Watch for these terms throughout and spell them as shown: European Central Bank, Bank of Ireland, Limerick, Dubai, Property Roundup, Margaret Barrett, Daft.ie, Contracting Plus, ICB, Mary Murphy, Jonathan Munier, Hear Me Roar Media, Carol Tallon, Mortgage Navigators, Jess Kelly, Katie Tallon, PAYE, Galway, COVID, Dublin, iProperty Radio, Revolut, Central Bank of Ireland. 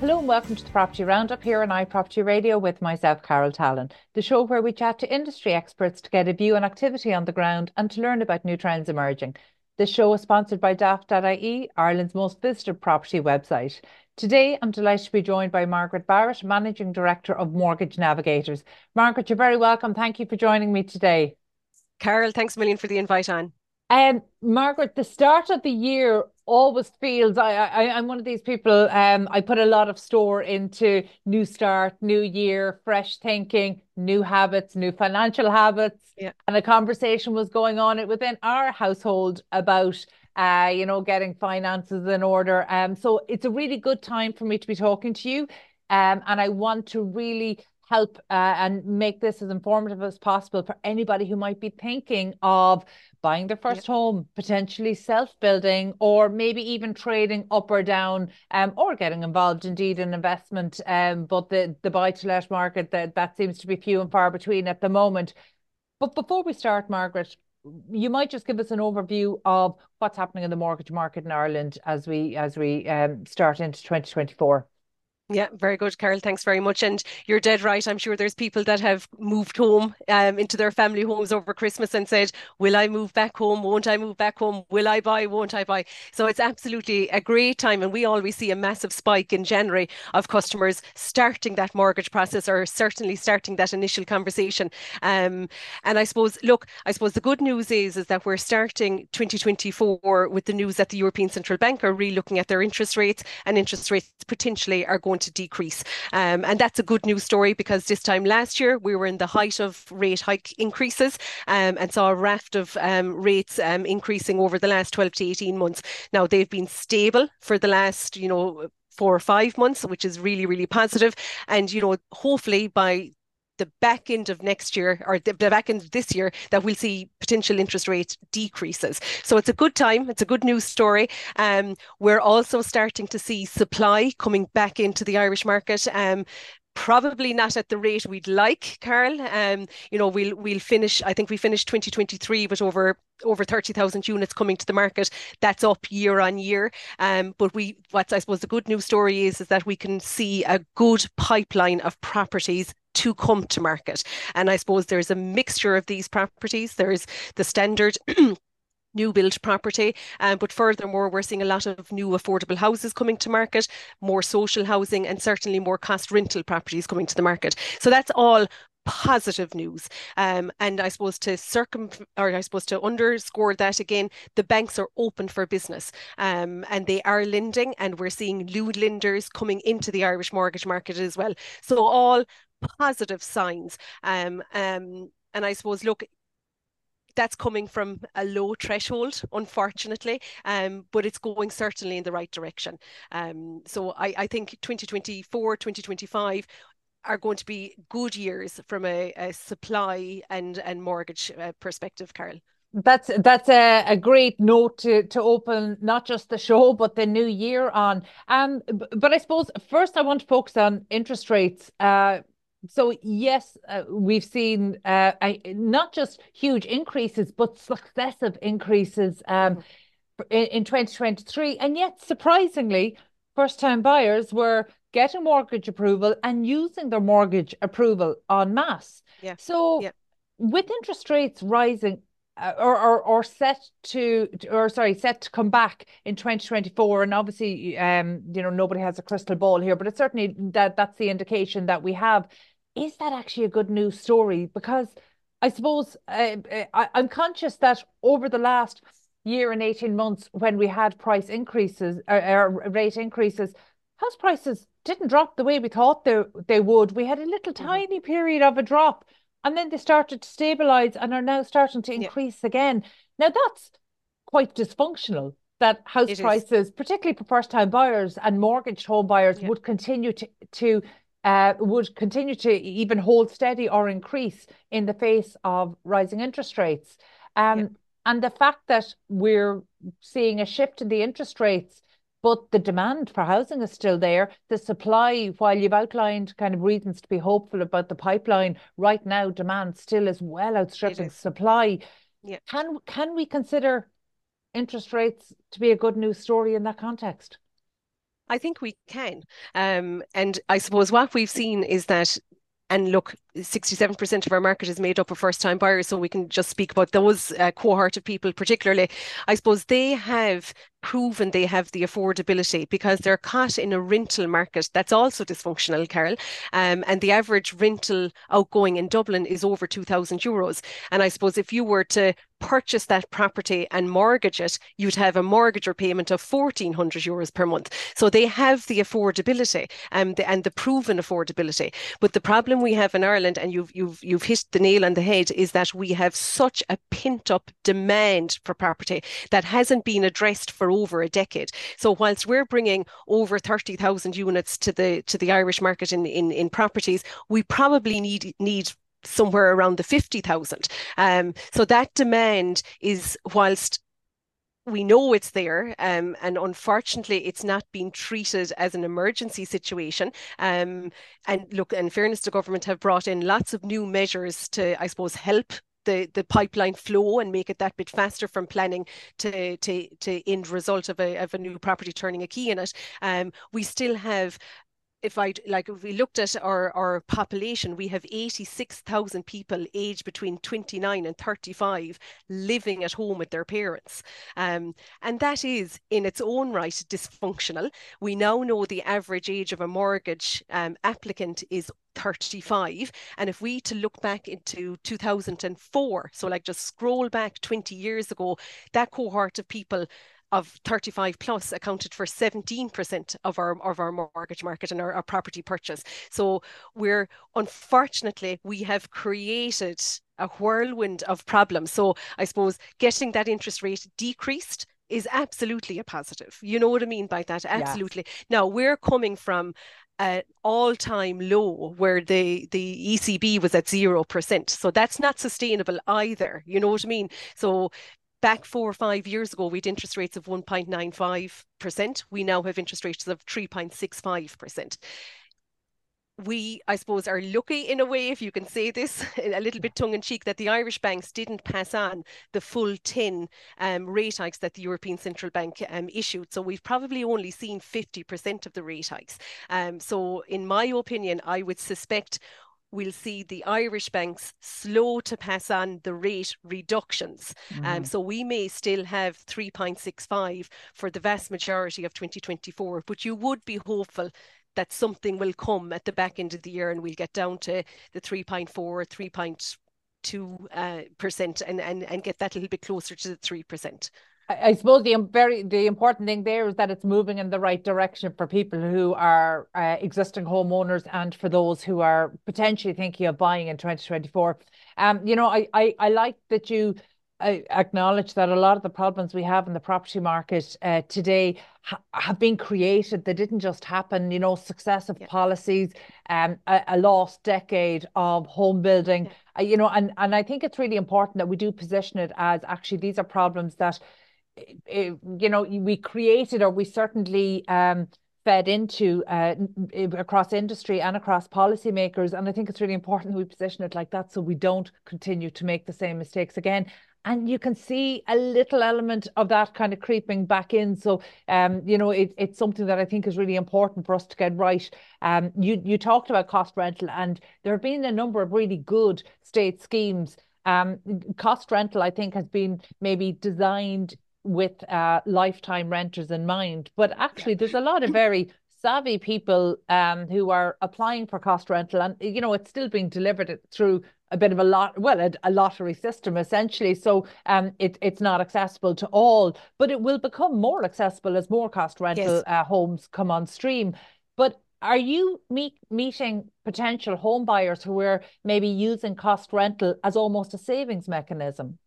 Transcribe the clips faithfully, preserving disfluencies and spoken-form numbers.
Hello and welcome to the Property Roundup here on iProperty Radio with myself, Carol Tallon, the show where we chat to industry experts to get a view on activity on the ground and to learn about new trends emerging. This show is sponsored by Daft dot I E, Ireland's most visited property website. Today, I'm delighted to be joined by Margaret Barrett, Managing Director of Mortgage Navigators. Margaret, you're very welcome. Thank you for joining me today. Carol, thanks a million for the invite on. Um, Margaret, the start of the year always feels, I, I, I'm one of these people, um, I put a lot of store into new start, new year, fresh thinking, new habits, new financial habits. Yeah. And a conversation was going on within our household about, uh, you know, getting finances in order. Um, so it's a really good time for me to be talking to you. Um, and I want to really help uh, and make this as informative as possible for anybody who might be thinking of buying their first yep. home, potentially self-building, or maybe even trading up or down, um, or getting involved indeed in investment. Um, but the, the buy-to-let market, that, that seems to be few and far between at the moment. But before we start, Margaret, you might just give us an overview of what's happening in the mortgage market in Ireland as we, as we um, start into twenty twenty-four. Yeah, very good, Carol. Thanks very much. And you're dead right. I'm sure there's people that have moved home um, into their family homes over Christmas and said, will I move back home? Won't I move back home? Will I buy? Won't I buy? So it's absolutely a great time. And we always see a massive spike in January of customers starting that mortgage process, or certainly starting that initial conversation. Um, and I suppose, look, I suppose the good news is, is that we're starting twenty twenty-four with the news that the European Central Bank are re-looking at their interest rates, and interest rates potentially are going to decrease. Um, and that's a good news story, because this time last year we were in the height of rate hike increases um, and saw a raft of um, rates um, increasing over the last twelve to eighteen months. Now, they've been stable for the last, you know, four or five months, which is really, really positive. And, you know, hopefully by the back end of next year, or the back end of this year, that we'll see potential interest rate decreases. So it's a good time. It's a good news story. Um, we're also starting to see supply coming back into the Irish market. Um, Probably not at the rate we'd like, Carol. Um, you know, we'll we'll finish. I think we finished twenty twenty-three with over over thirty thousand units coming to the market. That's up year on year. Um, but we, what's I suppose the good news story is, is that we can see a good pipeline of properties to come to market. And I suppose there's a mixture of these properties. There's the standard new build property, um, but furthermore we're seeing a lot of new affordable houses coming to market, more social housing, and certainly more cost rental properties coming to the market. So that's all positive news. Um, and I suppose to circum or I suppose to underscore that again, the banks are open for business, um, and they are lending, and we're seeing new lenders coming into the Irish mortgage market as well. So all positive signs. Um, um, and I suppose, look, that's coming from a low threshold, unfortunately, um, but it's going certainly in the right direction. Um, so I, I think twenty twenty-four, twenty twenty-five are going to be good years from a, a supply and, and mortgage uh, perspective, Carol. That's that's a, a great note to, to open not just the show, but the new year on. Um, but I suppose first I want to focus on interest rates. Uh, So, yes, uh, we've seen uh, I, not just huge increases, but successive increases um, in, in twenty twenty-three. And yet, surprisingly, first-time buyers were getting mortgage approval and using their mortgage approval en masse. Yeah. So, yeah. With interest rates rising uh, or, or or set to or sorry set to come back in twenty twenty-four, and obviously, um, you know, nobody has a crystal ball here, but it's certainly that that's the indication that we have. Is that actually a good news story? Because I suppose uh, I, I'm conscious that over the last year and eighteen months, when we had price increases or, or rate increases, house prices didn't drop the way we thought they, they would. We had a little mm-hmm. tiny period of a drop, and then they started to stabilise and are now starting to increase yeah. again. Now, that's quite dysfunctional, that house it prices, is. particularly for first-time buyers and mortgage home buyers, yeah. would continue to to Uh, would continue to even hold steady or increase in the face of rising interest rates. Um, yep. And the fact that we're seeing a shift in the interest rates, but the demand for housing is still there. The supply, while you've outlined kind of reasons to be hopeful about the pipeline, right now demand still is well outstripping supply. Yep. Can, can we consider interest rates to be a good news story in that context? I think we can. Um, and I suppose what we've seen is that, and look, sixty-seven percent of our market is made up of first-time buyers, so we can just speak about those uh, cohort of people particularly. I suppose they have proven they have the affordability because they're caught in a rental market that's also dysfunctional, Carol. Um, and the average rental outgoing in Dublin is over two thousand euros. And I suppose if you were to purchase that property and mortgage it, you'd have a mortgage repayment of fourteen hundred euros per month. So they have the affordability and the, and the proven affordability. But the problem we have in Ireland, and you've you've you've hit the nail on the head, is that we have such a pent-up demand for property that hasn't been addressed for over a decade. So whilst we're bringing over thirty thousand units to the to the Irish market in in, in properties, we probably need need somewhere around the fifty thousand. Um, so that demand is, whilst we know it's there, um, and unfortunately it's not being treated as an emergency situation. Um, and look, in fairness to government, have brought in lots of new measures to, I suppose, help the, the pipeline flow and make it that bit faster from planning to to, to end result of a, of a new property turning a key in it. Um, we still have, if I like, if we looked at our, our population, we have eighty-six thousand people aged between twenty-nine and thirty-five living at home with their parents. Um, and that is in its own right dysfunctional. We now know the average age of a mortgage um, applicant is thirty-five. And if we to look back into two thousand four, so like just scroll back twenty years ago, that cohort of people of thirty-five plus accounted for seventeen percent of our of our mortgage market and our, our property purchase. So we're, unfortunately, we have created a whirlwind of problems. So I suppose getting that interest rate decreased is absolutely a positive. You know what I mean by that? Absolutely. Yeah. Now, we're coming from an all-time low where the, the I C B was at zero percent. So that's not sustainable either. You know what I mean? So back four or five years ago, we had interest rates of one point nine five percent. We now have interest rates of three point six five percent. We, I suppose, are lucky in a way, if you can say this, a little bit tongue-in-cheek, that the Irish banks didn't pass on the full ten um, rate hikes that the European Central Bank um, issued. So we've probably only seen fifty percent of the rate hikes. Um, so in my opinion, I would suspect we'll see the Irish banks slow to pass on the rate reductions. Mm. Um, so we may still have three point six five for the vast majority of twenty twenty-four, but you would be hopeful that something will come at the back end of the year and we'll get down to the three point four, three point two percent and, and, and get that a little bit closer to the three percent. I suppose the very the important thing there is that it's moving in the right direction for people who are uh, existing homeowners and for those who are potentially thinking of buying in twenty twenty-four. Um, you know, I, I, I like that you uh, acknowledge that a lot of the problems we have in the property market uh, today ha have been created. They didn't just happen, you know, successive yeah. policies, um, a, a lost decade of home building, yeah. uh, you know, and, and I think it's really important that we do position it as actually these are problems that, you know, we created, or we certainly um, fed into uh, across industry and across policymakers. And I think it's really important we position it like that so we don't continue to make the same mistakes again. And you can see a little element of that kind of creeping back in. So, um, you know, it, it's something that I think is really important for us to get right. Um, you, you talked about cost rental, and there have been a number of really good state schemes. Um, cost rental, I think, has been maybe designed with uh, lifetime renters in mind. But actually, yeah. there's a lot of very savvy people um, who are applying for cost rental. And, you know, it's still being delivered through a bit of a lot, well, a, a lottery system, essentially. So um, it, it's not accessible to all, but it will become more accessible as more cost rental yes. uh, homes come on stream. But are you meet, meeting potential home buyers who are maybe using cost rental as almost a savings mechanism?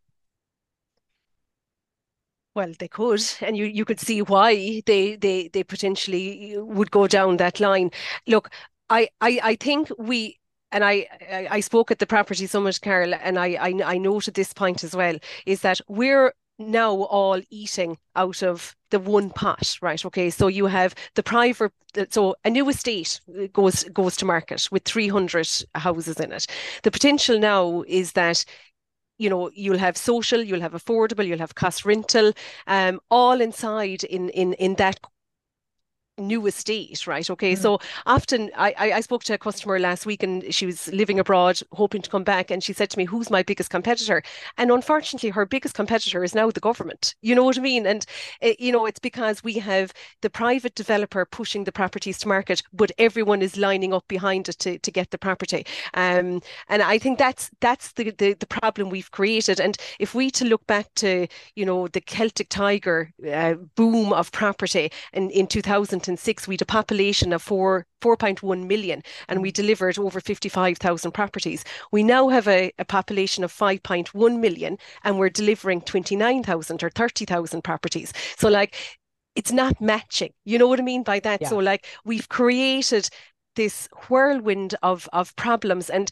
Well, they could, and you, you could see why they, they, they potentially would go down that line. Look, I, I, I think we, and I, I, I spoke at the Property Summit, Carol, and I, I, I noted this point as well, is that we're now all eating out of the one pot, right? Okay, so you have the private, so a new estate goes, goes to market with three hundred houses in it. The potential now is that, you know, you'll have social, you'll have affordable, you'll have cost rental, um, all inside in in in that new estate, right? Okay, mm-hmm. So often I, I spoke to a customer last week and she was living abroad, hoping to come back, and she said to me, who's my biggest competitor? And unfortunately, her biggest competitor is now the government. You know what I mean? And, uh, you know, it's because we have the private developer pushing the properties to market, but everyone is lining up behind it to, to get the property. Um, and I think that's that's the, the, the problem we've created. And if we to look back to, you know, the Celtic Tiger uh, boom of property in, in two thousand six, we had a population of four, four point one million, and we delivered over fifty-five thousand properties. We now have a, a population of five point one million, and we're delivering twenty-nine thousand or thirty thousand properties. So like, it's not matching. You know what I mean by that? Yeah. So like, we've created this whirlwind of, of problems, and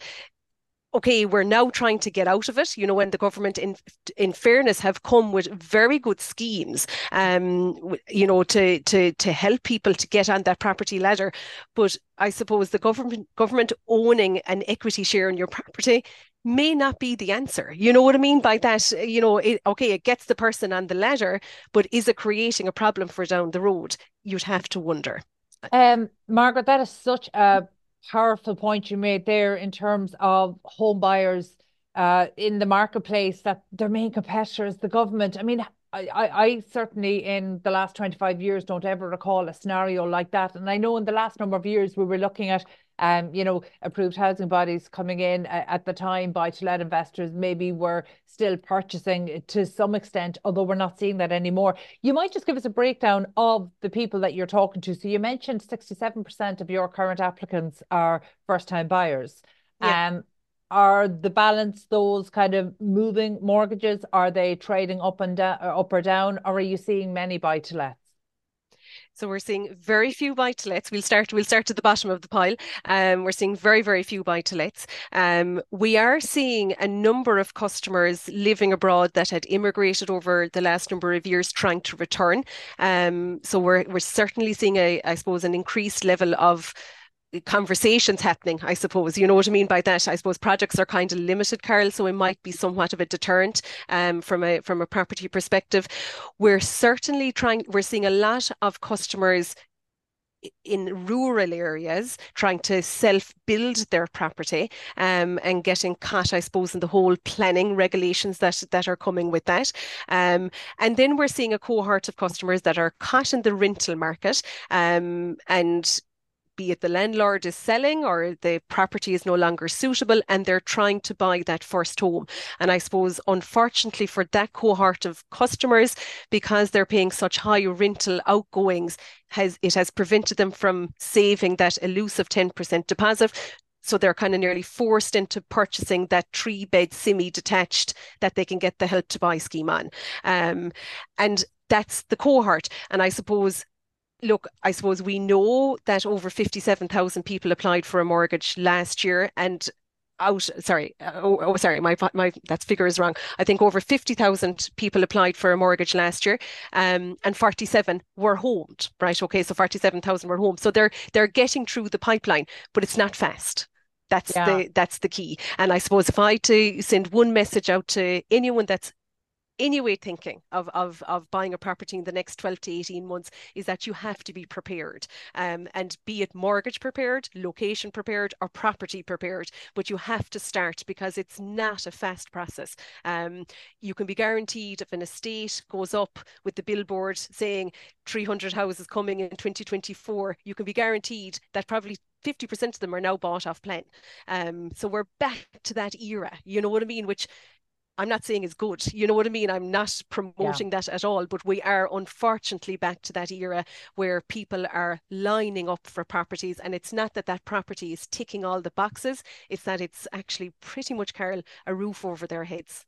okay, we're now trying to get out of it, you know, when the government in in fairness have come with very good schemes, um, you know, to to to help people to get on that property ladder. But I suppose the government government owning an equity share in your property may not be the answer. You know what I mean by that? You know, it, okay, it gets the person on the ladder, but is it creating a problem for down the road? You'd have to wonder. Um, Margaret, that is such a powerful point you made there in terms of home buyers uh, in the marketplace, that their main competitor is the government. I mean, I, I, I certainly in the last twenty-five years don't ever recall a scenario like that. And I know in the last number of years we were looking at, um, you know, approved housing bodies coming in at the time. Buy-to-let investors maybe were still purchasing to some extent, although we're not seeing that anymore. You might just give us a breakdown of the people that you're talking to. So you mentioned sixty-seven percent of your current applicants are first-time buyers. Yeah. Um, are the balance those kind of moving mortgages? Are they trading up and down, or up or down, or are you seeing many buy-to-lets? So we're seeing very few buy-to-lets. We'll start, we'll start at the bottom of the pile. Um, we're seeing very, very few buy-to-lets. Um, we are seeing a number of customers living abroad that had immigrated over the last number of years trying to return. Um, so we're we're certainly seeing, a, I suppose, an increased level of conversations happening, I suppose. You know what I mean by that? I suppose projects are kind of limited, Carol, so it might be somewhat of a deterrent um, from a from a property perspective. We're certainly trying, we're seeing a lot of customers in rural areas trying to self-build their property um, and getting caught, I suppose, in the whole planning regulations that that are coming with that. Um, and then we're seeing a cohort of customers that are caught in the rental market, um, and be it the landlord is selling or the property is no longer suitable and they're trying to buy that first home. And I suppose, unfortunately for that cohort of customers, because they're paying such high rental outgoings, has it has prevented them from saving that elusive ten percent deposit. So they're kind of nearly forced into purchasing that three-bed semi-detached that they can get the help to buy scheme on. Um, and that's the cohort. And I suppose, look, I suppose we know that over fifty-seven thousand people applied for a mortgage last year, and out, sorry, oh, oh sorry, my my that figure is wrong. I think over fifty thousand people applied for a mortgage last year, um, and forty-seven were homed, right? Okay, so forty-seven thousand were homed. So they're they're getting through the pipeline, but it's not fast. That's yeah. the that's the key. And I suppose if I to send one message out to anyone that's anyway thinking of, of of buying a property in the next twelve to eighteen months, is that you have to be prepared, um, and be it mortgage prepared, location prepared or property prepared, but you have to start because it's not a fast process. Um, you can be guaranteed if an estate goes up with the billboard saying three hundred houses coming in twenty twenty-four, you can be guaranteed that probably fifty percent of them are now bought off plan. Um, so we're back to that era, you know what I mean, which I'm not saying it's good, you know what I mean? I'm not promoting yeah. that at all, but we are unfortunately back to that era where people are lining up for properties. And it's not that that property is ticking all the boxes, it's that it's actually pretty much, Carol, a roof over their heads.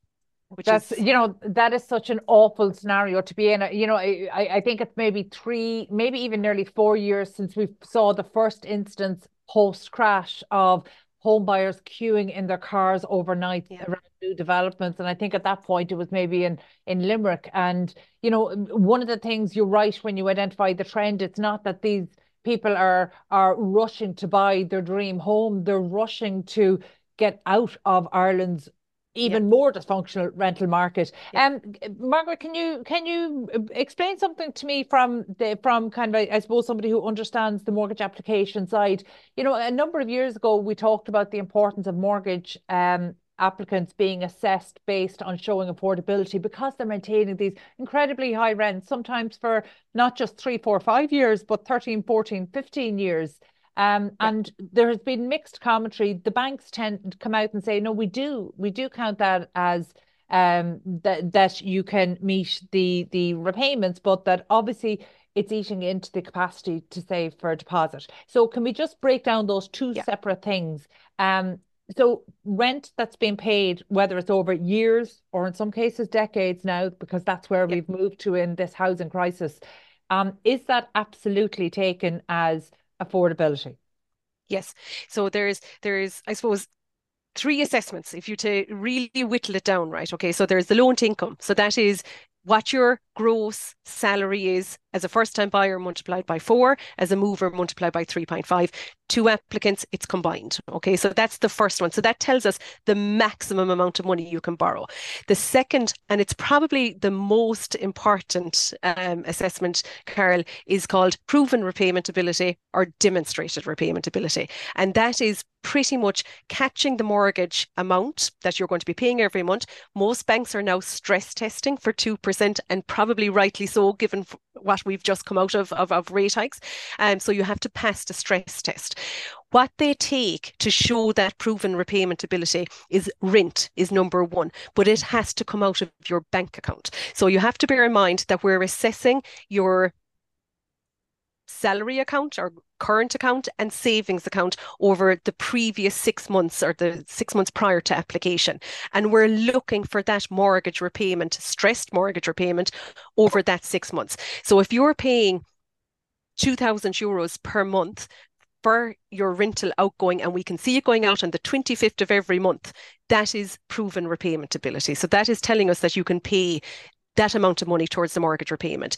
Which That's, is... you know, that is such an awful scenario to be in. You know, I, I think it's maybe three, maybe even nearly four years since we saw the first instance post-crash of home buyers queuing in their cars overnight yeah. around new developments. And I think at that point it was maybe in, in Limerick. And, you know, one of the things you're right when you identify the trend, it's not that these people are, are rushing to buy their dream home. They're rushing to get out of Ireland's even yeah. more dysfunctional rental market. Yeah. Um, Margaret, can you can you explain something to me from the from kind of I suppose somebody who understands the mortgage application side? You know, a number of years ago we talked about the importance of mortgage um applicants being assessed based on showing affordability, because they're maintaining these incredibly high rents, sometimes for not just three, four, five years, but thirteen, fourteen, fifteen years. Um, and there has been mixed commentary. The banks tend to come out and say, no, we do, we do count that as um, that that you can meet the the repayments, but that obviously it's eating into the capacity to save for a deposit. So can we just break down those two yeah. separate things? Um, so rent that's being paid, whether it's over years or in some cases decades now, because that's where yeah. we've moved to in this housing crisis, um, is that absolutely taken as affordability? Yes. So there is, there is, I suppose, three assessments if you to really whittle it down, right? Okay. So there's the loan to income. So that is what your gross salary is as a first-time buyer multiplied by four, as a mover multiplied by three point five. Two applicants, it's combined. Okay, so that's the first one. So that tells us the maximum amount of money you can borrow. The second, and it's probably the most important um, assessment, Carol, is called proven repayment ability or demonstrated repayment ability. And that is pretty much catching the mortgage amount that you're going to be paying every month. Most banks are now stress testing for two percent, and probably rightly so, given what we've just come out of, of, of rate hikes. Um, so you have to pass the stress test. What they take to show that proven repayment ability is rent is number one, but it has to come out of your bank account. So you have to bear in mind that we're assessing your salary account or current account and savings account over the previous six months or the six months prior to application. And we're looking for that mortgage repayment, stressed mortgage repayment over that six months. So if you're paying two thousand euros per month for your rental outgoing, and we can see it going out on the twenty-fifth of every month, that is proven repayment ability. So that is telling us that you can pay that amount of money towards the mortgage repayment.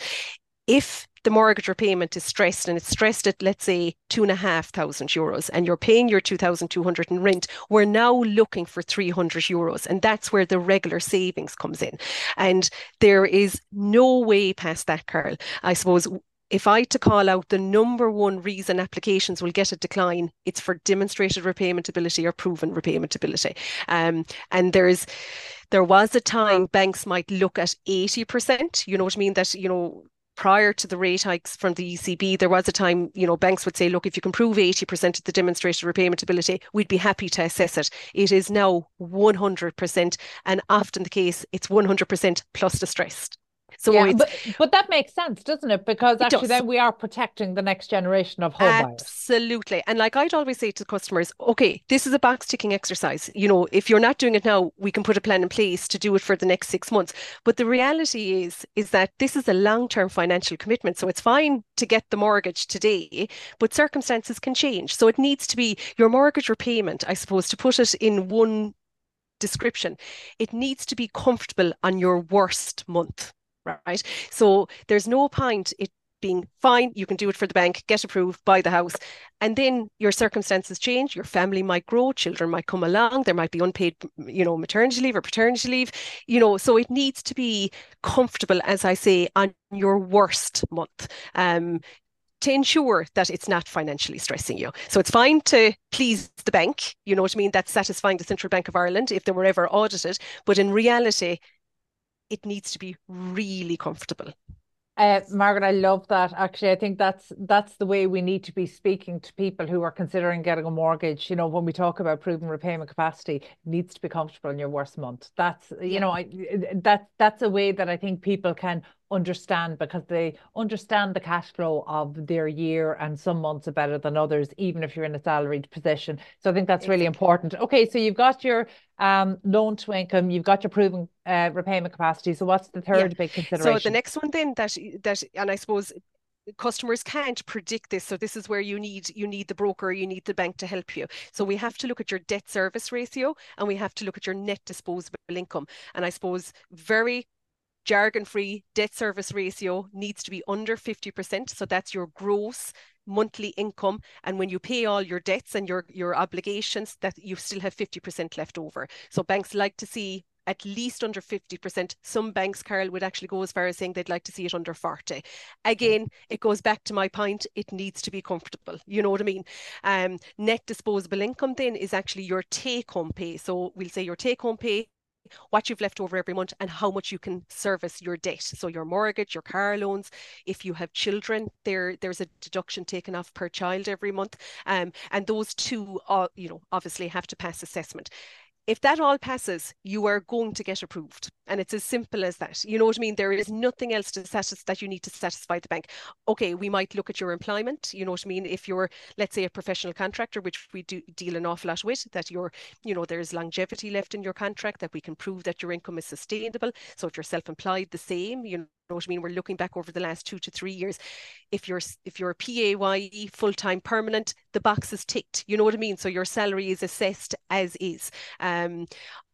If the mortgage repayment is stressed, and it's stressed at, let's say, two and a half thousand euros, and you're paying your two thousand two hundred in rent, we're now looking for three hundred euros. And that's where the regular savings comes in. And there is no way past that, Carol. I suppose if I had to call out the number one reason applications will get a decline, it's for demonstrated repayment ability or proven repayment ability. Um, and there's there was a time banks might look at eighty percent, you know what I mean? That, you know, prior to the rate hikes from the I C B, there was a time, you know, banks would say, look, if you can prove eighty percent of the demonstrated repayment ability, we'd be happy to assess it. It is now one hundred percent, and often the case, it's one hundred percent plus the stress. So yeah, it's, but, but that makes sense, doesn't it? Because actually does. Then we are protecting the next generation of home buyers. Absolutely. And like I'd always say to customers, okay, this is a box ticking exercise. You know, if you're not doing it now, we can put a plan in place to do it for the next six months. But the reality is, is that this is a long-term financial commitment. So it's fine to get the mortgage today, but circumstances can change. So it needs to be your mortgage repayment, I suppose, to put it in one description. It needs to be comfortable on your worst month. Right. So there's no point it being fine. You can do it for the bank, get approved, buy the house. And then your circumstances change. Your family might grow. Children might come along. There might be unpaid, you know, maternity leave or paternity leave, you know, so it needs to be comfortable, as I say, on your worst month um, to ensure that it's not financially stressing you. So it's fine to please the bank. You know what I mean? That's satisfying the Central Bank of Ireland if they were ever audited. But in reality, it needs to be really comfortable. Uh, Margaret, I love that. Actually, I think that's that's the way we need to be speaking to people who are considering getting a mortgage. You know, when we talk about proven repayment capacity, it needs to be comfortable in your worst month. That's, you know, I, that, that's a way that I think people can understand, because they understand the cash flow of their year, and some months are better than others, even if you're in a salaried position. So I think that's really important. Okay, so you've got your um, loan to income, you've got your proven uh, repayment capacity. So what's the third yeah. big consideration? So the next one then that, that and I suppose customers can't predict this. So this is where you need you need the broker, you need the bank to help you. So we have to look at your debt service ratio, and we have to look at your net disposable income. And I suppose very jargon-free debt service ratio needs to be under fifty percent. So that's your gross monthly income, and when you pay all your debts and your your obligations, that you still have fifty percent left over. So banks like to see at least under fifty percent. Some banks, Carol, would actually go as far as saying they'd like to see it under forty. Again, it goes back to my point, it needs to be comfortable. You know what I mean? Um, net disposable income then is actually your take-home pay. So we'll say your take-home pay, what you've left over every month, and how much you can service your debt. So your mortgage, your car loans, if you have children, there there's a deduction taken off per child every month. Um, and those two, are, you know, obviously have to pass assessment. If that all passes, you are going to get approved. And it's as simple as that. You know what I mean? There is nothing else to satisfy that you need to satisfy the bank. Okay, we might look at your employment. You know what I mean? If you're, let's say, a professional contractor, which we do deal an awful lot with, that you're, you know, there's longevity left in your contract, that we can prove that your income is sustainable. So if you're self-employed, the same, you know. Know what I mean? We're looking back over the last two to three years. If you're if you're a P A Y E, full-time permanent, the box is ticked. You know what I mean? So your salary is assessed as is. Um,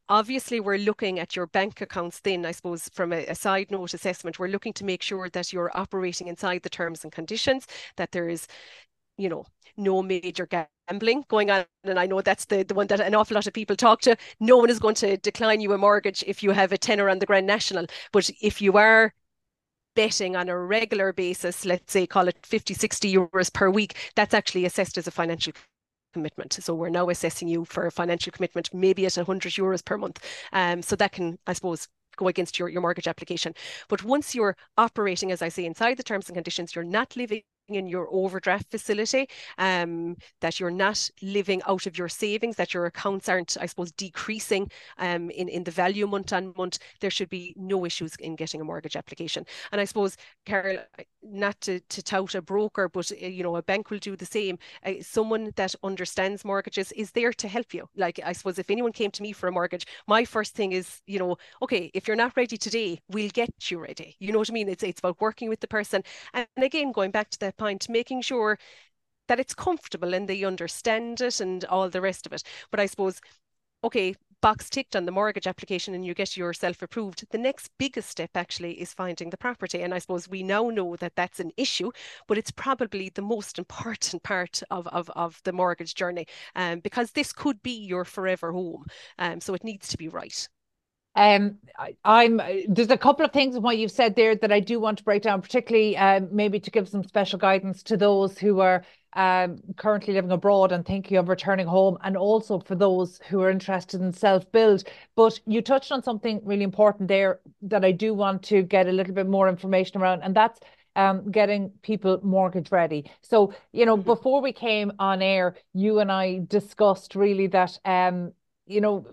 obviously, we're looking at your bank accounts then, I suppose, from a, a side note assessment. We're looking to make sure that you're operating inside the terms and conditions, that there is, you know, no major gambling going on. And I know that's the, the one that an awful lot of people talk to. No one is going to decline you a mortgage if you have a tenner on the Grand National. But if you are betting on a regular basis, let's say call it fifty, sixty euros per week, that's actually assessed as a financial commitment. So we're now assessing you for a financial commitment, maybe at one hundred euros per month. Um, so that can, I suppose, go against your, your mortgage application. But once you're operating, as I say, inside the terms and conditions, you're not living in your overdraft facility, um, that you're not living out of your savings, that your accounts aren't, I suppose, decreasing um, in, in the value month on month, there should be no issues in getting a mortgage application. And I suppose, Carol, not to, to tout a broker, but, you know, a bank will do the same. Uh, someone that understands mortgages is there to help you. Like, I suppose, if anyone came to me for a mortgage, my first thing is, you know, okay, if you're not ready today, we'll get you ready. You know what I mean? It's, it's about working with the person. And again, going back to that point, making sure that it's comfortable and they understand it and all the rest of it. But I suppose, okay, box ticked on the mortgage application and you get yourself approved. The next biggest step actually is finding the property. And I suppose we now know that that's an issue, but it's probably the most important part of, of, of the mortgage journey, um, because this could be your forever home. Um, so it needs to be right. Um, I, I'm there's a couple of things in what you've said there that I do want to break down, particularly um, maybe to give some special guidance to those who are um, currently living abroad and thinking of returning home, and also for those who are interested in self-build. But you touched on something really important there that I do want to get a little bit more information around, and that's Um, getting people mortgage ready. So, you know, before we came on air, you and I discussed really that, um, you know,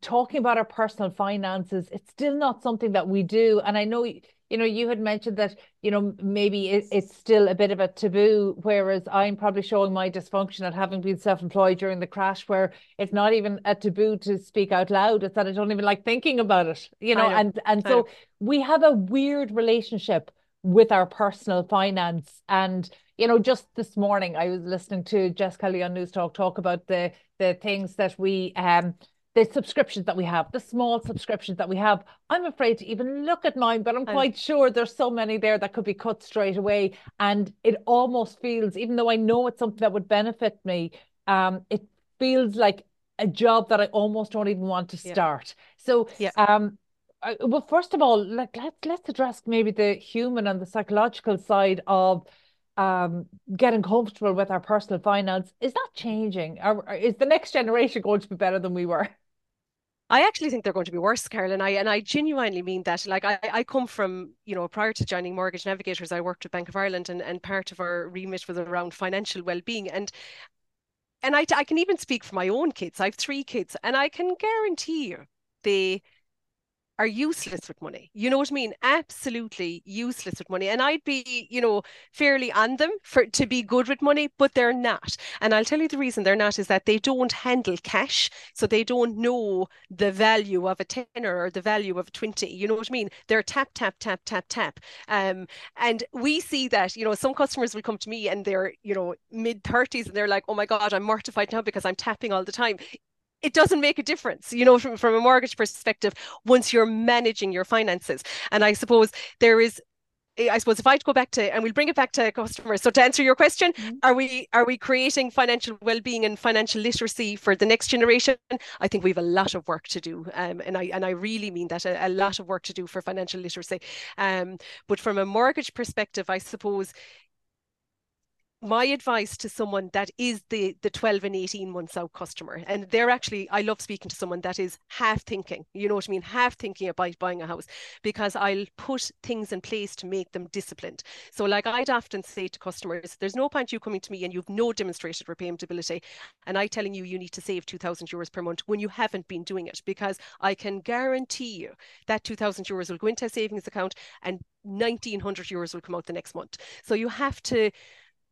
talking about our personal finances, it's still not something that we do. And I know, you know, you had mentioned that, you know, maybe it, it's still a bit of a taboo, whereas I'm probably showing my dysfunction at having been self-employed during the crash, where it's not even a taboo to speak out loud. It's that I don't even like thinking about it, you know, know. and, and so know. We have a weird relationship with our personal finance. And, you know, just this morning, I was listening to Jess Kelly on News Talk talk about the the things that we, um, the subscriptions that we have, the small subscriptions that we have. I'm afraid to even look at mine, but I'm quite sure there's so many there that could be cut straight away. And it almost feels, even though I know it's something that would benefit me, um, it feels like a job that I almost don't even want to start. Yeah. So, yeah. um. Well, first of all, like let, let's address maybe the human and the psychological side of um, getting comfortable with our personal finance. Is that changing? Or is the next generation going to be better than we were? I actually think they're going to be worse, Carol, and I and I genuinely mean that. Like I, I come from, you know, prior to joining Mortgage Navigators, I worked with Bank of Ireland, and, and part of our remit was around financial well-being. And and I, I can even speak for my own kids. I have three kids, and I can guarantee you they are useless with money. You know what I mean? Absolutely useless with money. And I'd be, you know, fairly on them for to be good with money, but they're not. And I'll tell you the reason they're not is that they don't handle cash. So they don't know the value of a tenner or the value of a twenty. You know what I mean? They're tap, tap, tap, tap, tap. Um, and we see that, you know, some customers will come to me and they're, you know, mid thirties and they're like, oh my God, I'm mortified now because I'm tapping all the time. It doesn't make a difference, you know, from, from a mortgage perspective, once you're managing your finances. And I suppose there is I suppose if I go back to, and we'll bring it back to customers. So to answer your question, mm-hmm. are we are we creating financial well-being and financial literacy for the next generation? I think we have a lot of work to do, um, and I and I really mean that, a, a lot of work to do for financial literacy. Um, but from a mortgage perspective, I suppose my advice to someone that is the the twelve and eighteen months out customer, and they're actually, I love speaking to someone that is half thinking, you know what I mean, half thinking about buying a house, because I'll put things in place to make them disciplined. So like I'd often say to customers, there's no point you coming to me and you've no demonstrated repayability, and I telling you, you need to save two thousand euros per month when you haven't been doing it, because I can guarantee you that two thousand euros will go into a savings account and nineteen hundred euros will come out the next month. So you have to,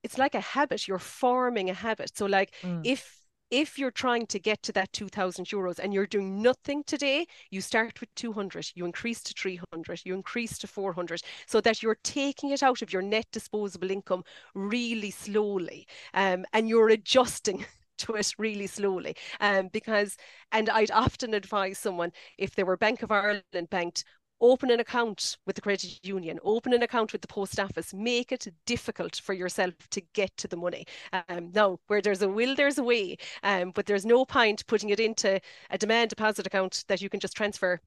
it's like a habit, you're forming a habit. So like mm. if if you're trying to get to that two thousand euros and you're doing nothing today, you start with two hundred, you increase to three hundred, you increase to four hundred, so that you're taking it out of your net disposable income really slowly, um, and you're adjusting to it really slowly, um, because, and I'd often advise someone, if they were Bank of Ireland banked, open an account with the credit union, open an account with the post office, make it difficult for yourself to get to the money. Um, now, where there's a will, there's a way, um, but there's no point putting it into a demand deposit account that you can just transfer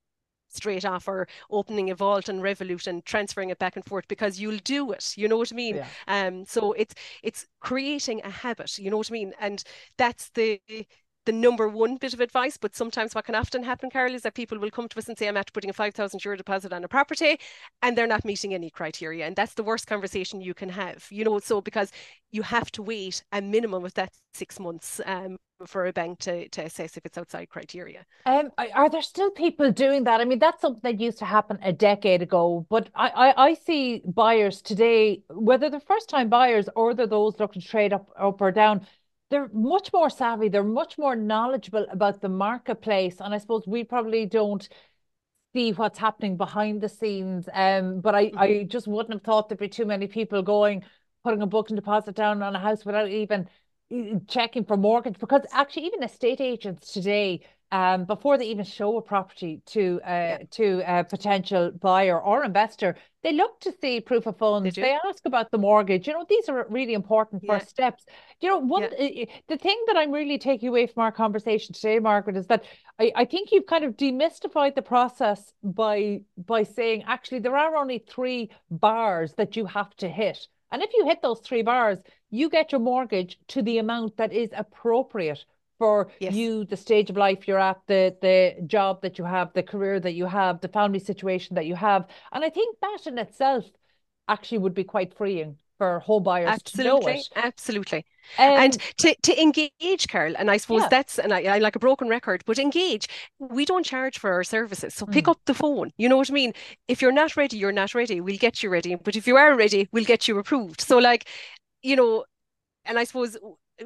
straight off, or opening a vault and Revolut and transferring it back and forth, because you'll do it, you know what I mean? Yeah. Um, so it's it's creating a habit, you know what I mean? And that's the... the number one bit of advice. But sometimes what can often happen, Carol, is that people will come to us and say, I'm after putting a five thousand euro deposit on a property, and they're not meeting any criteria. And that's the worst conversation you can have, you know, so because you have to wait a minimum of that six months um, for a bank to, to assess if it's outside criteria. Um, are there still people doing that? I mean, that's something that used to happen a decade ago, but I, I, I see buyers today, whether they're first time buyers or they're those looking to trade up, up or down, they're much more savvy, they're much more knowledgeable about the marketplace. And I suppose we probably don't see what's happening behind the scenes. Um, but I, mm-hmm. I just wouldn't have thought there'd be too many people going, putting a booking deposit down on a house without even checking for mortgage. Because actually even estate agents today, um, before they even show a property to, uh, yeah. to a potential buyer or investor, they look to see proof of funds. They, they ask about the mortgage. You know, these are really important yeah. first steps. You know, one yeah. the thing that I'm really taking away from our conversation today, Margaret, is that I, I think you've kind of demystified the process by by saying, actually, there are only three bars that you have to hit. And if you hit those three bars, you get your mortgage to the amount that is appropriate for yes. you, the stage of life you're at, the the job that you have, the career that you have, the family situation that you have. And I think that in itself actually would be quite freeing for home buyers absolutely, to know it. Absolutely. Um, and to, to engage, Carol, and I suppose yeah. that's, and I, I like a broken record, but engage. We don't charge for our services. So mm. pick up the phone. You know what I mean? If you're not ready, you're not ready. We'll get you ready. But if you are ready, we'll get you approved. So like, you know, and I suppose...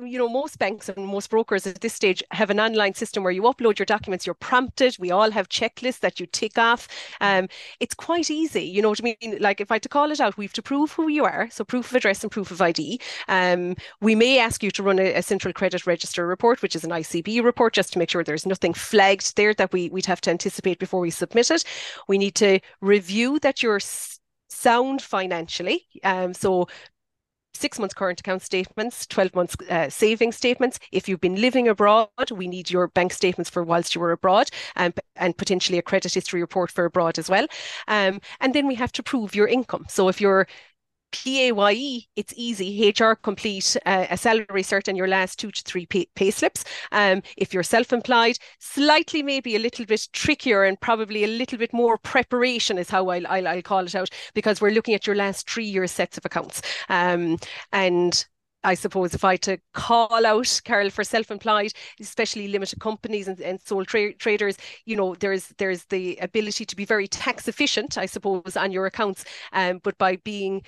you know, most banks and most brokers at this stage have an online system where you upload your documents, you're prompted. We all have checklists that you tick off. Um, it's quite easy, you know what I mean? Like if I had to call it out, we have to prove who you are. So proof of address and proof of I D. Um, we may ask you to run a, a central credit register report, which is an I C B report, just to make sure there's nothing flagged there that we, we'd have to anticipate before we submit it. We need to review that you're s- sound financially. Um, so six months current account statements, twelve months uh, savings statements. If you've been living abroad, we need your bank statements for whilst you were abroad, and, and potentially a credit history report for abroad as well. Um, and then we have to prove your income. So if you're P A Y E, it's easy. H R complete uh, a salary cert and your last two to three pay, pay slips. Um, if you're self-employed, slightly maybe a little bit trickier and probably a little bit more preparation is how I'll, I'll, I'll call it out, because we're looking at your last three years sets of accounts. Um, and I suppose if I had to call out, Carol, for self-employed, especially limited companies and, and sole tra- traders, you know, there's there's the ability to be very tax efficient, I suppose, on your accounts. Um, but by being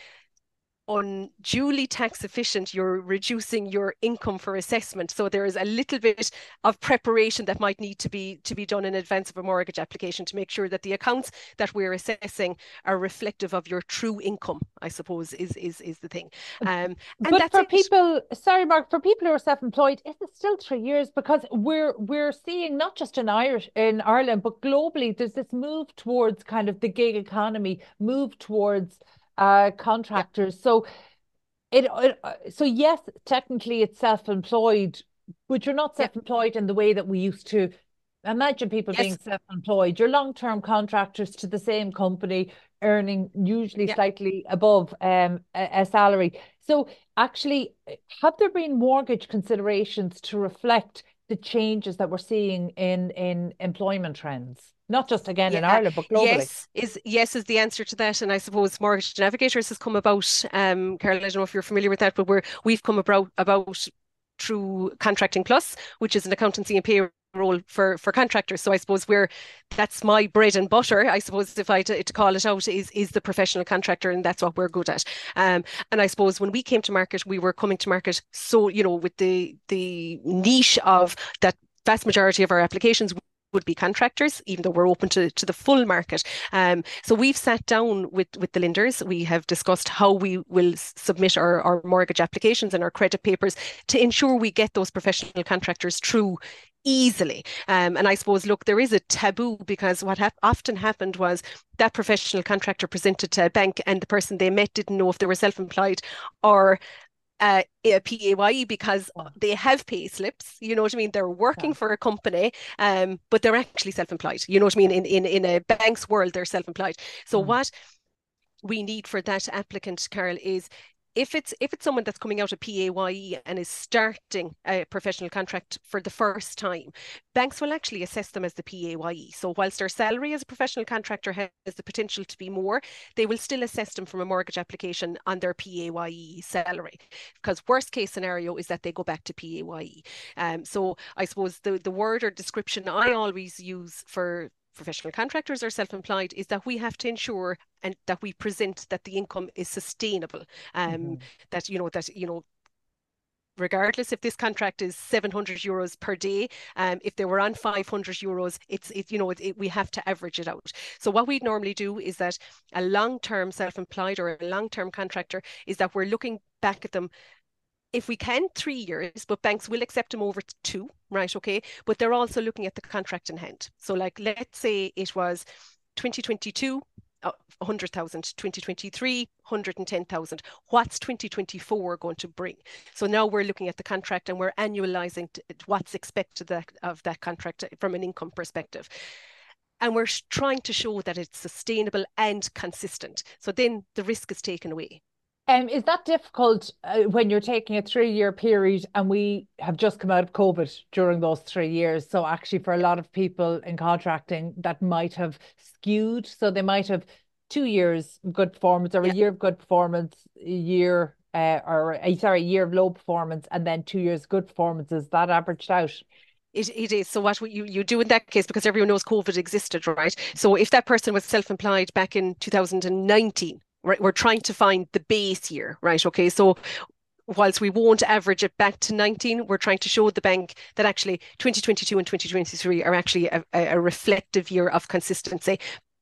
unduly tax efficient, you're reducing your income for assessment. So there is a little bit of preparation that might need to be to be done in advance of a mortgage application to make sure that the accounts that we're assessing are reflective of your true income, I suppose, is is is the thing. Um, and but that's for it. people, sorry, Mark, for people who are self-employed, is it still three years? Because we're we're seeing not just in Irish in Ireland, but globally, there's this move towards kind of the gig economy, move towards uh, contractors. So it, it so yes, technically it's self-employed, but you're not self-employed in the way that we used to imagine people yes. being self-employed. You're long-term contractors to the same company, earning usually yeah. slightly above um, a, a salary. So actually, have there been mortgage considerations to reflect the changes that we're seeing in, in employment trends? Not just, again, yeah. in Ireland, but globally. Yes is, yes is the answer to that. And I suppose Mortgage Navigators has come about, um, Carol, I don't know if you're familiar with that, but we're, we've come about, about through Contracting Plus, which is an accountancy and payroll role for for contractors. So I suppose we're that's my bread and butter, I suppose, if I to, to call it out, is is the professional contractor, and that's what we're good at. Um and I suppose when we came to market, we were coming to market so you know with the the niche of that vast majority of our applications would be contractors, even though we're open to, to the full market. Um, so we've sat down with, with the lenders. We have discussed how we will submit our, our mortgage applications and our credit papers to ensure we get those professional contractors through easily. Um, and I suppose, look, there is a taboo, because what ha- often happened was that professional contractor presented to a bank, and the person they met didn't know if they were self-employed or Uh, a P A Y E, because they have pay slips, you know what I mean? They're working yeah. for a company, um, but they're actually self-employed, you know what I mean? In in, in a bank's world, they're self-employed. So mm. what we need for that applicant, Carol, is if it's if it's someone that's coming out of P A Y E and is starting a professional contract for the first time, banks will actually assess them as the P A Y E. So whilst their salary as a professional contractor has the potential to be more, they will still assess them from a mortgage application on their P A Y E salary, because worst case scenario is that they go back to P A Y E. Um, so I suppose the, the word or description I always use for professional contractors or self-employed is that we have to ensure and that we present that the income is sustainable. Um, mm-hmm. That, you know, that, you know, regardless if this contract is seven hundred euros per day, um, if they were on five hundred euros, it's, it, you know, it, it, we have to average it out. So what we'd normally do is that a long-term self-employed or a long-term contractor is that we're looking back at them, if we can, three years, but banks will accept them over to two, right? Okay. But they're also looking at the contract in hand. So like, let's say it was twenty twenty-two, one hundred thousand, twenty twenty-three, one hundred ten thousand. What's twenty twenty-four going to bring? So now we're looking at the contract and we're annualizing what's expected of that contract from an income perspective. And we're trying to show that it's sustainable and consistent. So then the risk is taken away. Um, is that difficult uh, when you're taking a three-year period, and we have just come out of COVID during those three years? So actually, for a lot of people in contracting, that might have skewed. So they might have two years of good performance, or yeah. a year of good performance, a year uh, or uh, sorry, a year of low performance, and then two years of good performance. Is that averaged out? It, it is. So what you, you do in that case, because everyone knows COVID existed, right? So if that person was self-employed back in two thousand nineteen, right, we're trying to find the base year, right? Okay, so whilst we won't average it back to nineteen, we're trying to show the bank that actually twenty twenty-two and twenty twenty-three are actually a, a reflective year of consistency.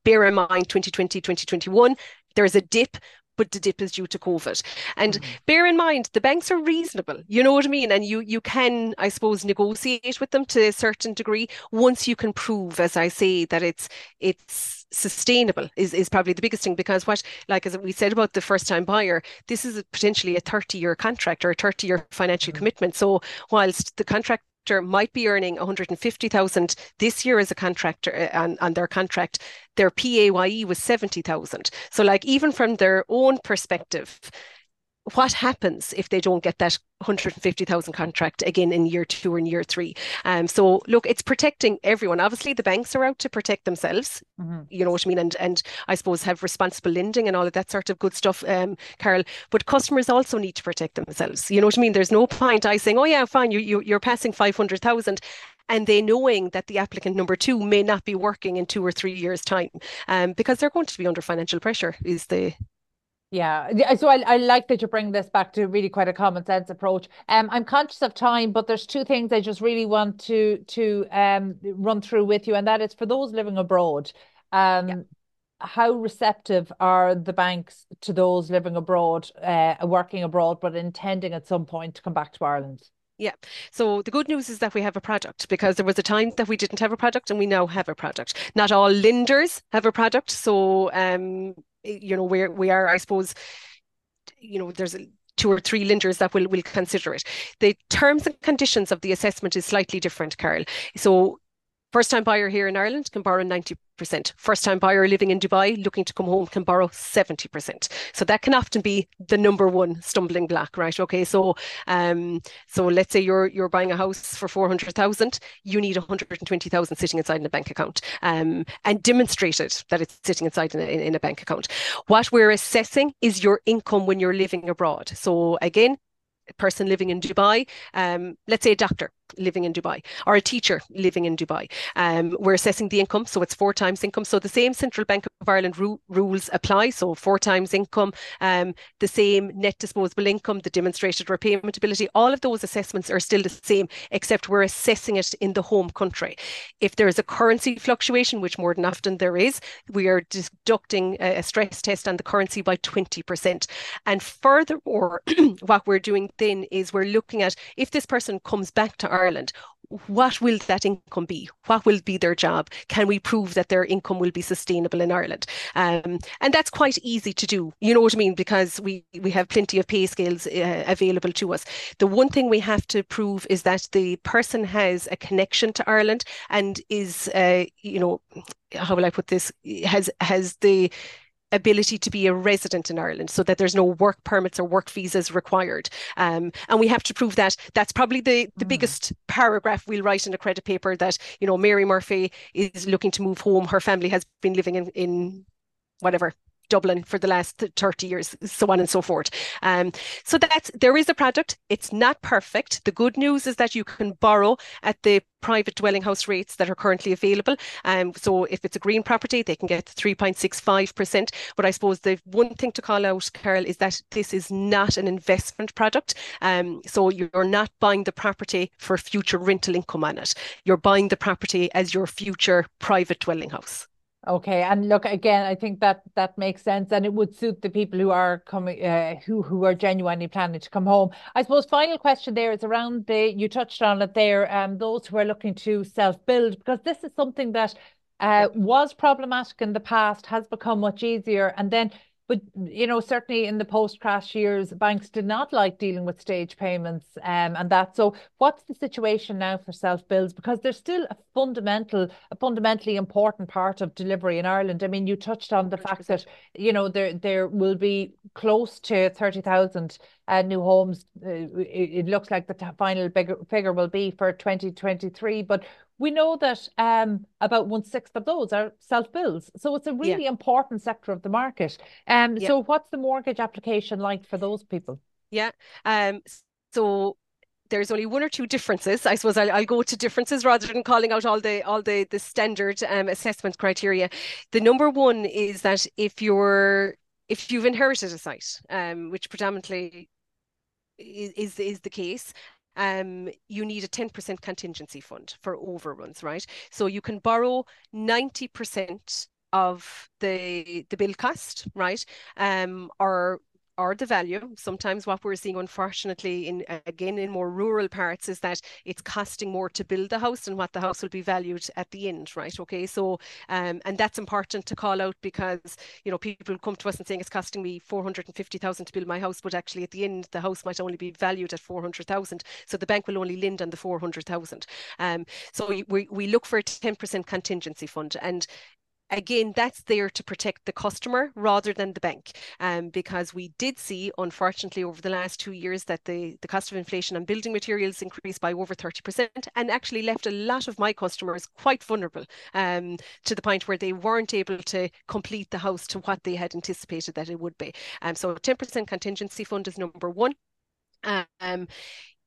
Bear in mind, twenty twenty, twenty twenty-one, there is a dip, but the dip is due to COVID. And mm-hmm. bear in mind, the banks are reasonable, you know what I mean? And you you can, I suppose, negotiate with them to a certain degree once you can prove, as I say, that it's it's sustainable is, is probably the biggest thing, because what, like as we said about the first time buyer, this is a potentially a thirty year contract or a thirty year financial mm-hmm. commitment. So whilst the contractor might be earning one hundred fifty thousand this year as a contractor on, on their contract, their P A Y E was seventy thousand. So like, even from their own perspective, what happens if they don't get that one hundred fifty thousand contract again in year two or in year three? Um, so look, it's protecting everyone. Obviously, the banks are out to protect themselves, mm-hmm. you know what I mean? And and I suppose have responsible lending and all of that sort of good stuff, um, Carol. But customers also need to protect themselves. You know what I mean? There's no point I saying, oh yeah, fine, you, you, you're passing five hundred thousand. And they knowing that the applicant number two may not be working in two or three years time, um, because they're going to be under financial pressure is the... Yeah, so I, I like that you bring this back to really quite a common sense approach. Um, I'm conscious of time, but there's two things I just really want to to um run through with you, and that is for those living abroad. Um, yeah. How receptive are the banks to those living abroad, uh, working abroad, but intending at some point to come back to Ireland? Yeah. So the good news is that we have a product, because there was a time that we didn't have a product, and we now have a product. Not all lenders have a product. So, um, you know, we're, we are, I suppose, you know, there's a, two or three lenders that will, will consider it. The terms and conditions of the assessment is slightly different, Carol. So first-time buyer here in Ireland can borrow ninety percent. First-time buyer living in Dubai looking to come home can borrow seventy percent. So that can often be the number one stumbling block, right? Okay, so um, so let's say you're you're buying a house for four hundred thousand, you need one hundred twenty thousand sitting inside in a bank account, um, and demonstrated that it's sitting inside in a, in a bank account. What we're assessing is your income when you're living abroad. So again, a person living in Dubai, um, let's say a doctor living in Dubai or a teacher living in Dubai. Um, we're assessing the income, so it's four times income. So the same Central Bank of Ireland ru- rules apply, so four times income, um, the same net disposable income, the demonstrated repayment ability, all of those assessments are still the same, except we're assessing it in the home country. If there is a currency fluctuation, which more than often there is, we are deducting a stress test on the currency by twenty percent. And furthermore, what we're doing then is we're looking at, if this person comes back to Ireland, what will that income be? What will be their job? Can we prove that their income will be sustainable in Ireland? Um, and that's quite easy to do, you know what I mean, because we, we have plenty of pay scales uh, available to us. The one thing we have to prove is that the person has a connection to Ireland and is, uh, you know, how will I put this, has has the ability to be a resident in Ireland, so that there's no work permits or work visas required. Um, and we have to prove that. That's probably the, the mm. biggest paragraph we'll write in a credit paper, that, you know, Mary Murphy is looking to move home. Her family has been living in, in whatever, Dublin for the last thirty years, so on and so forth. Um, so that's, there is a product. It's not perfect. The good news is that you can borrow at the private dwelling house rates that are currently available. Um, so if it's a green property, they can get three point six five percent. But I suppose the one thing to call out, Carol, is that this is not an investment product. Um, so you're not buying the property for future rental income on it. You're buying the property as your future private dwelling house. Okay, and look, again, I think that that makes sense, and it would suit the people who are coming, uh, who who are genuinely planning to come home. I suppose final question there is around the, you touched on it there, um, those who are looking to self-build, because this is something that uh, was problematic in the past, has become much easier, and then, but you know, certainly in the post-crash years, banks did not like dealing with stage payments, um, and that. So, what's the situation now for self-builds? Because they're still a fundamental, a fundamentally important part of delivery in Ireland. I mean, you touched on the fact that, you know, there there will be close to thirty thousand uh, new homes. Uh, it, it looks like the t- final bigger figure will be for twenty twenty-three, but we know that um, about one-sixth of those are self-builds. So it's a really yeah. important sector of the market. Um, yeah. So what's the mortgage application like for those people? Yeah, um, so there's only one or two differences. I suppose I'll, I'll go to differences rather than calling out all the all the, the standard um, assessment criteria. The number one is that if, you're, if you've inherited a site, um, which predominantly is, is, is the case, Um, you need a ten percent contingency fund for overruns, right? So you can borrow ninety percent of the the bill cost, right? Um, or or the value. Sometimes what we're seeing, unfortunately, in again in more rural parts, is that it's costing more to build the house than what the house will be valued at the end, right? Okay, so um, and that's important to call out, because you know, people come to us and saying it's costing me four hundred fifty thousand to build my house, but actually at the end the house might only be valued at four hundred thousand, so the bank will only lend on the four hundred thousand. Um, so we we look for a ten percent contingency fund, and again, that's there to protect the customer rather than the bank, um, because we did see, unfortunately, over the last two years that the, the cost of inflation on building materials increased by over thirty percent, and actually left a lot of my customers quite vulnerable, um, to the point where they weren't able to complete the house to what they had anticipated that it would be. Um, so a ten percent contingency fund is number one. Um,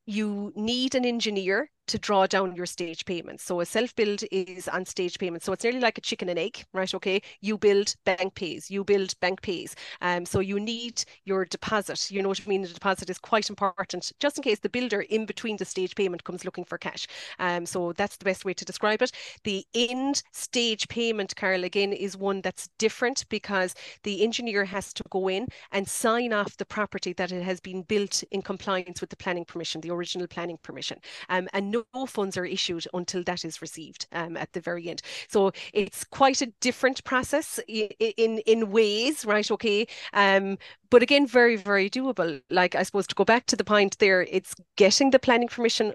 you need an engineer to draw down your stage payments. So a self-build is on stage payments. So it's nearly like a chicken and egg, right? Okay, you build, bank pays, you build, bank pays. Um, so you need your deposit, you know what I mean? The deposit is quite important, just in case the builder in between the stage payment comes looking for cash. Um, so that's the best way to describe it. The end stage payment, Carol, again, is one that's different because the engineer has to go in and sign off the property that it has been built in compliance with the planning permission, the original planning permission. Um, and no funds are issued until that is received um, at the very end. So it's quite a different process in in, in ways, right? Okay. Um, but again, very, very doable. Like, I suppose, to go back to the point there, it's getting the planning permission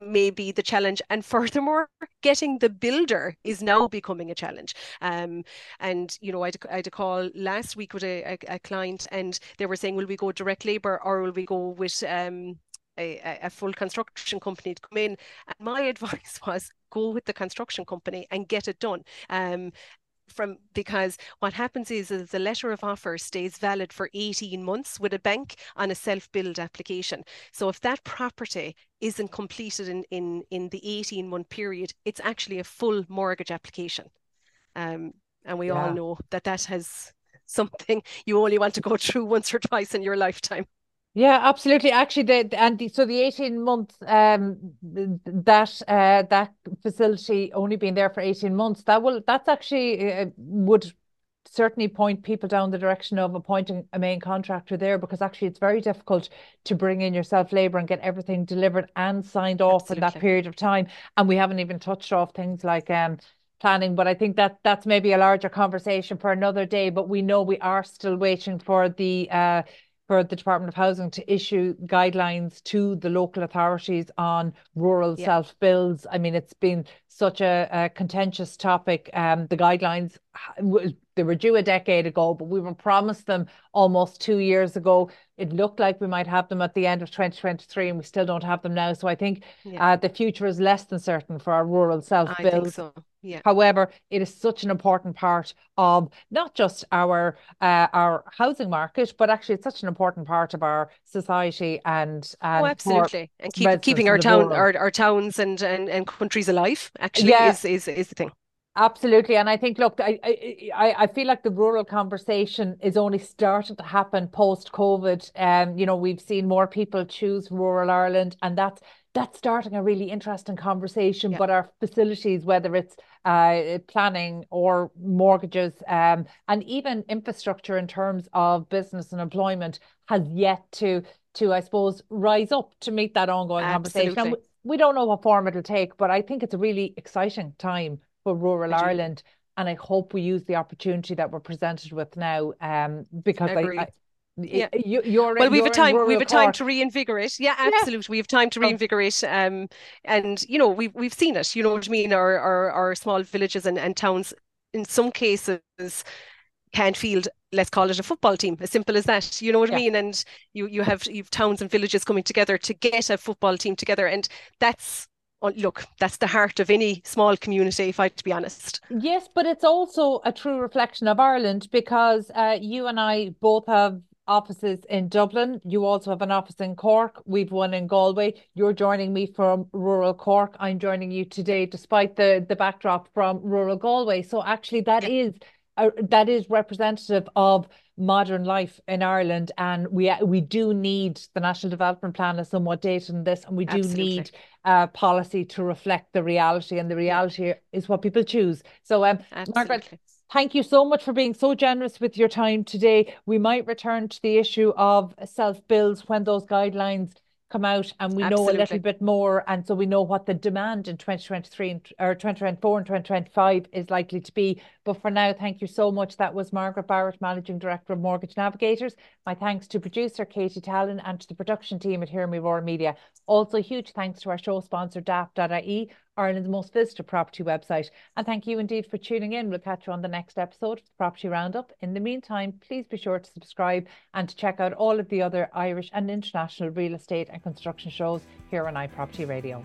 may be the challenge, and furthermore, getting the builder is now becoming a challenge. Um, and you know, I had a call last week with a, a, a client, and they were saying, "Will we go direct labour, or will we go with um, a, a full construction company to come in?" And my advice was, go with the construction company and get it done. Um, From because what happens is, is the letter of offer stays valid for eighteen months with a bank on a self-build application. So if that property isn't completed in in in the eighteen month period, it's actually a full mortgage application. Um, and we yeah. all know that that has something you only want to go through once or twice in your lifetime. Yeah, absolutely. Actually, the, and the, so the eighteen months, um, that uh, that facility only being there for eighteen months, that will that's actually uh, would certainly point people down the direction of appointing a main contractor there, because actually it's very difficult to bring in your self-labour and get everything delivered and signed off absolutely. In that period of time. And we haven't even touched off things like um. planning, but I think that that's maybe a larger conversation for another day. But we know we are still waiting for the uh. for the Department of Housing to issue guidelines to the local authorities on rural yeah. self-builds. I mean, it's been such a, a contentious topic. Um, the guidelines, they were due a decade ago, but we were promised them almost two years ago. It looked like we might have them at the end of twenty twenty-three, and we still don't have them now. So I think yeah. uh, the future is less than certain for our rural self-builds. I think so. Yeah. However, it is such an important part of not just our uh, our housing market, but actually it's such an important part of our society and, and oh, absolutely, and keep, keeping our town, our, our towns and, and, and countries alive. Actually, yeah. is, is is the thing. Absolutely, and I think, look, I I I feel like the rural conversation is only started to happen post COVID. Um, you know, we've seen more people choose rural Ireland, and that's. That's starting a really interesting conversation, yeah. but our facilities, whether it's uh, planning or mortgages um, and even infrastructure in terms of business and employment, has yet to, to I suppose, rise up to meet that ongoing Absolutely. Conversation. And we don't know what form it'll take, but I think it's a really exciting time for rural Ireland. And I hope we use the opportunity that we're presented with now, um, because Agreed. I... I Yeah, you, you're well. In, we've you're a time. We've a time to reinvigorate. Yeah, absolutely. Yeah. We have time to reinvigorate. Um, and you know, we've we've seen it. You know what I mean? Our our, our small villages and, and towns, in some cases, can't field. Let's call it a football team. As simple as that. You know what yeah. I mean? And you you have you've towns and villages coming together to get a football team together, and that's. Look, that's the heart of any small community, if I to be honest. Yes, but it's also a true reflection of Ireland, because uh, you and I both have offices in Dublin. You also have an office in Cork. We've one in Galway. You're joining me from rural Cork. I'm joining you today, despite the, the backdrop, from rural Galway. So actually that yeah. is a, that is representative of modern life in Ireland, and we we do need the National Development Plan is somewhat dated on this, and we do Absolutely. Need uh, policy to reflect the reality, and the reality is what people choose. So um, Margaret, thank you so much for being so generous with your time today. We might return to the issue of self-builds when those guidelines come out and we Absolutely. Know a little bit more, and so we know what the demand in twenty twenty-three or twenty twenty-four and twenty twenty-five is likely to be. But for now, thank you so much. That was Margaret Barrett, Managing Director of Mortgage Navigators. My thanks to producer Katie Tallon and to the production team at Hear Me Roar Media. Also huge thanks to our show sponsor Daft dot I E, Ireland's most visited property website. And thank you indeed for tuning in. We'll catch you on the next episode of the Property Roundup. In the meantime, please be sure to subscribe and to check out all of the other Irish and international real estate and construction shows here on iProperty Radio.